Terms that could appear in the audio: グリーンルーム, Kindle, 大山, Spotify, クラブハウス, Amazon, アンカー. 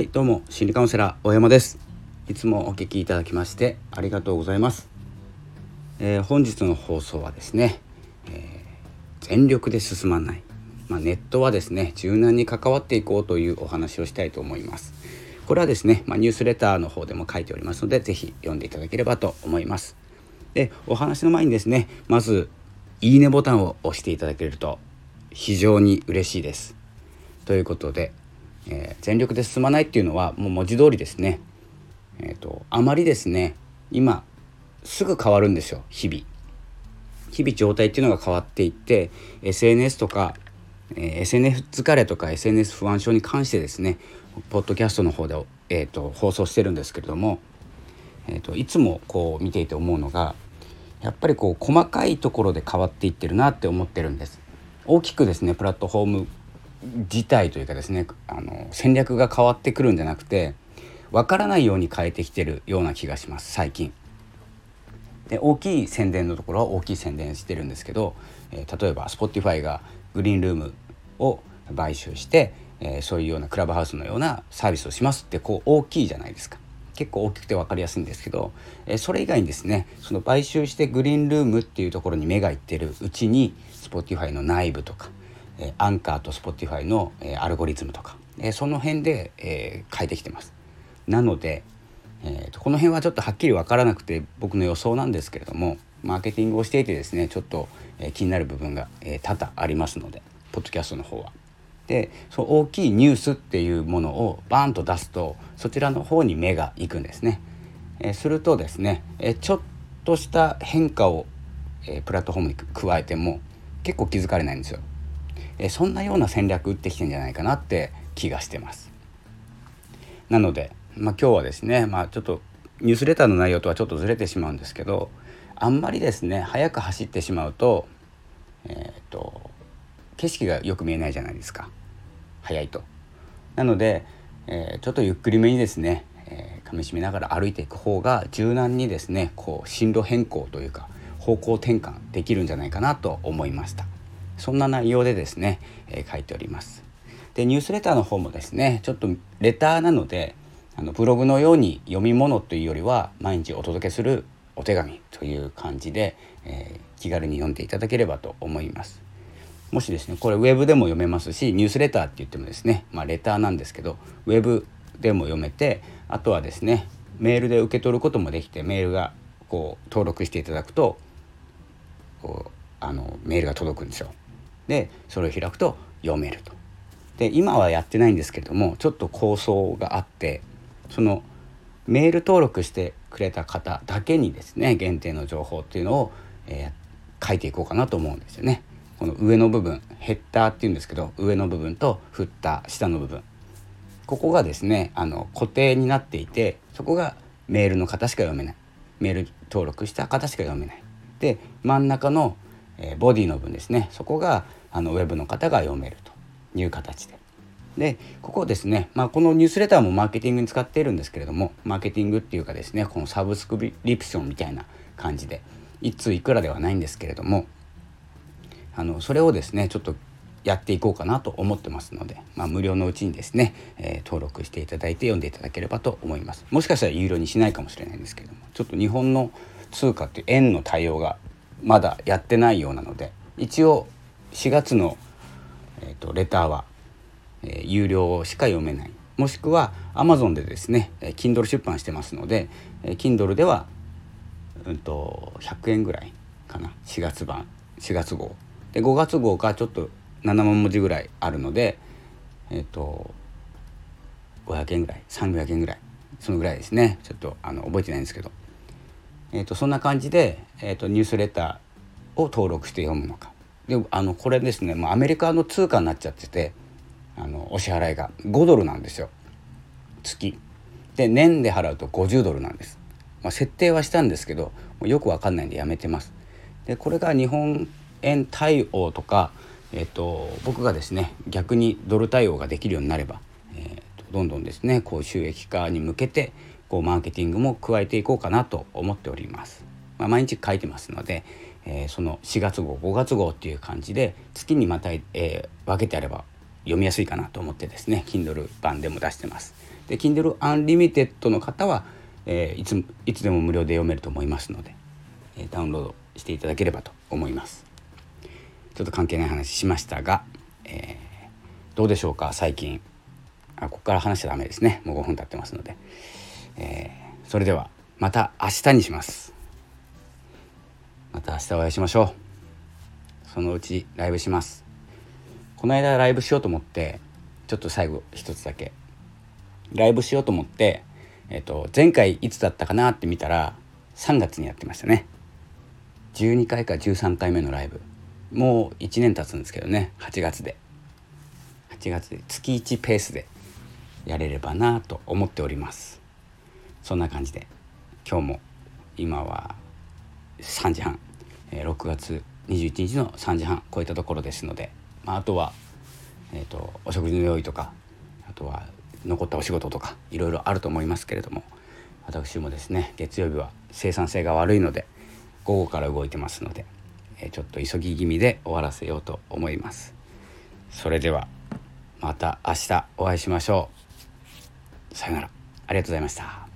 はい、どうも心理カウンセラー大山です。いつもお聞きいただきましてありがとうございます。本日の放送はですね、全力で進まない、ネットはですね柔軟に関わっていこうというお話をしたいと思います。これはですね、ニュースレターの方でも書いておりますので、ぜひ読んでいただければと思います。で、お話の前にですね、まずいいねボタンを押していただけると非常に嬉しいです。ということで、全力で進まないっていうのはもう文字通りですね、あまりですね、今すぐ変わるんですよ。日々状態っていうのが変わっていって、 SNS とか、SNS 疲れとか SNS 不安症に関してですね、ポッドキャストの方で、放送してるんですけれども、いつもこう見ていて思うのが、やっぱりこう細かいところで変わっていってるなって思ってるんです。大きくですね、プラットフォーム自体というかですね、戦略が変わってくるんじゃなくて、分からないように変えてきてるような気がします、最近。で、大きい宣伝のところは大きい宣伝してるんですけど、例えば Spotify がグリーンルームを買収して、そういうようなクラブハウスのようなサービスをしますって、こう大きいじゃないですか。結構大きくて分かりやすいんですけど、それ以外にですね、その買収してグリーンルームっていうところに目がいってるうちに、 Spotify の内部とか、アンカーと Spotify のアルゴリズムとか、その辺で変えてきてます。なので、この辺はちょっとはっきり分からなくて、僕の予想なんですけれども、マーケティングをしていてですね、ちょっと気になる部分が多々ありますので、ポッドキャストの方は。で、その大きいニュースっていうものをバーンと出すと、そちらの方に目がいくんですね。するとですね、ちょっとした変化をプラットフォームに加えても結構気づかれないんですよ。そんなような戦略打ってきてんじゃないかなって気がしてます。なので、今日はですね、ちょっとニュースレターの内容とはちょっとずれてしまうんですけど、あんまりですね早く走ってしまうと、景色がよく見えないじゃないですか、早いと。なので、ちょっとゆっくりめにですね、噛み締めながら歩いていく方が柔軟にですね、こう進路変更というか方向転換できるんじゃないかなと思いました。そんな内容でですね、書いております。で、ニュースレターの方もですね、ちょっとレターなので、ブログのように読み物というよりは毎日お届けするお手紙という感じで、気軽に読んでいただければと思います。もしですね、これウェブでも読めますし、ニュースレターって言ってもですね、レターなんですけど、ウェブでも読めて、あとはですね、メールで受け取ることもできて、メールがこう登録していただくと、こうメールが届くんですよ。で、それを開くと読めると。で、今はやってないんですけれども、ちょっと構想があって、そのメール登録してくれた方だけにですね、限定の情報っていうのを、書いていこうかなと思うんですよね。この上の部分、ヘッダーっていうんですけど、上の部分とフッター、下の部分、ここがですね、固定になっていて、そこがメールの方しか読めない、メール登録した方しか読めない。で、真ん中の、ボディの部分ですね、そこがウェブの方が読めるという形で。で、ここですね、このニュースレターもマーケティングに使っているんですけれども、マーケティングっていうかですね、このサブスクリプションみたいな感じで、いついくらではないんですけれども、それをですねちょっとやっていこうかなと思ってますので、無料のうちにですね、登録していただいて読んでいただければと思います。もしかしたら有料にしないかもしれないんですけれども、ちょっと日本の通貨っていう円の対応がまだやってないようなので、一応4月の、レターは有料しか読めない、もしくは Amazon でですね Kindle 出版してますので、 Kindle では、100円ぐらいかな、4月版、4月号で、5月号がちょっと7万文字ぐらいあるので、500円ぐらい、300円ぐらい、そのぐらいですね、ちょっと覚えてないんですけど、そんな感じで、ニュースレターを登録して読むのかで、これですね、アメリカの通貨になっちゃってて、お支払いが$5なんですよ、月で。年で払うと$50なんです。設定はしたんですけど、よくわかんないんでやめてます。で、これが日本円対応とか、僕がですね逆にドル対応ができるようになれば、どんどんですねこう収益化に向けてこうマーケティングも加えていこうかなと思っております。毎日書いてますので、その4月号5月号っていう感じで月にまた、分けてあれば読みやすいかなと思ってですね、 Kindle 版でも出してます。で Kindle Unlimited の方は、いつでも無料で読めると思いますので、ダウンロードしていただければと思います。ちょっと関係ない話しましたが、どうでしょうか最近。ここから話しちゃダメですね、もう5分経ってますので、それではまた明日にします。また明日お会いしましょう。そのうちライブします。この間ライブしようと思って、ちょっと最後一つだけライブしようと思って、前回いつだったかなって見たら3月にやってましたね。12回か13回目のライブ、もう1年経つんですけどね。8月で月1ペースでやれればなと思っております。そんな感じで今日も今は3時半、6月21日の3時半超えたところですので、あとは、お食事の用意とか、あとは残ったお仕事とかいろいろあると思いますけれども、私もですね月曜日は生産性が悪いので午後から動いてますので、ちょっと急ぎ気味で終わらせようと思います。それではまた明日お会いしましょう。さよなら。ありがとうございました。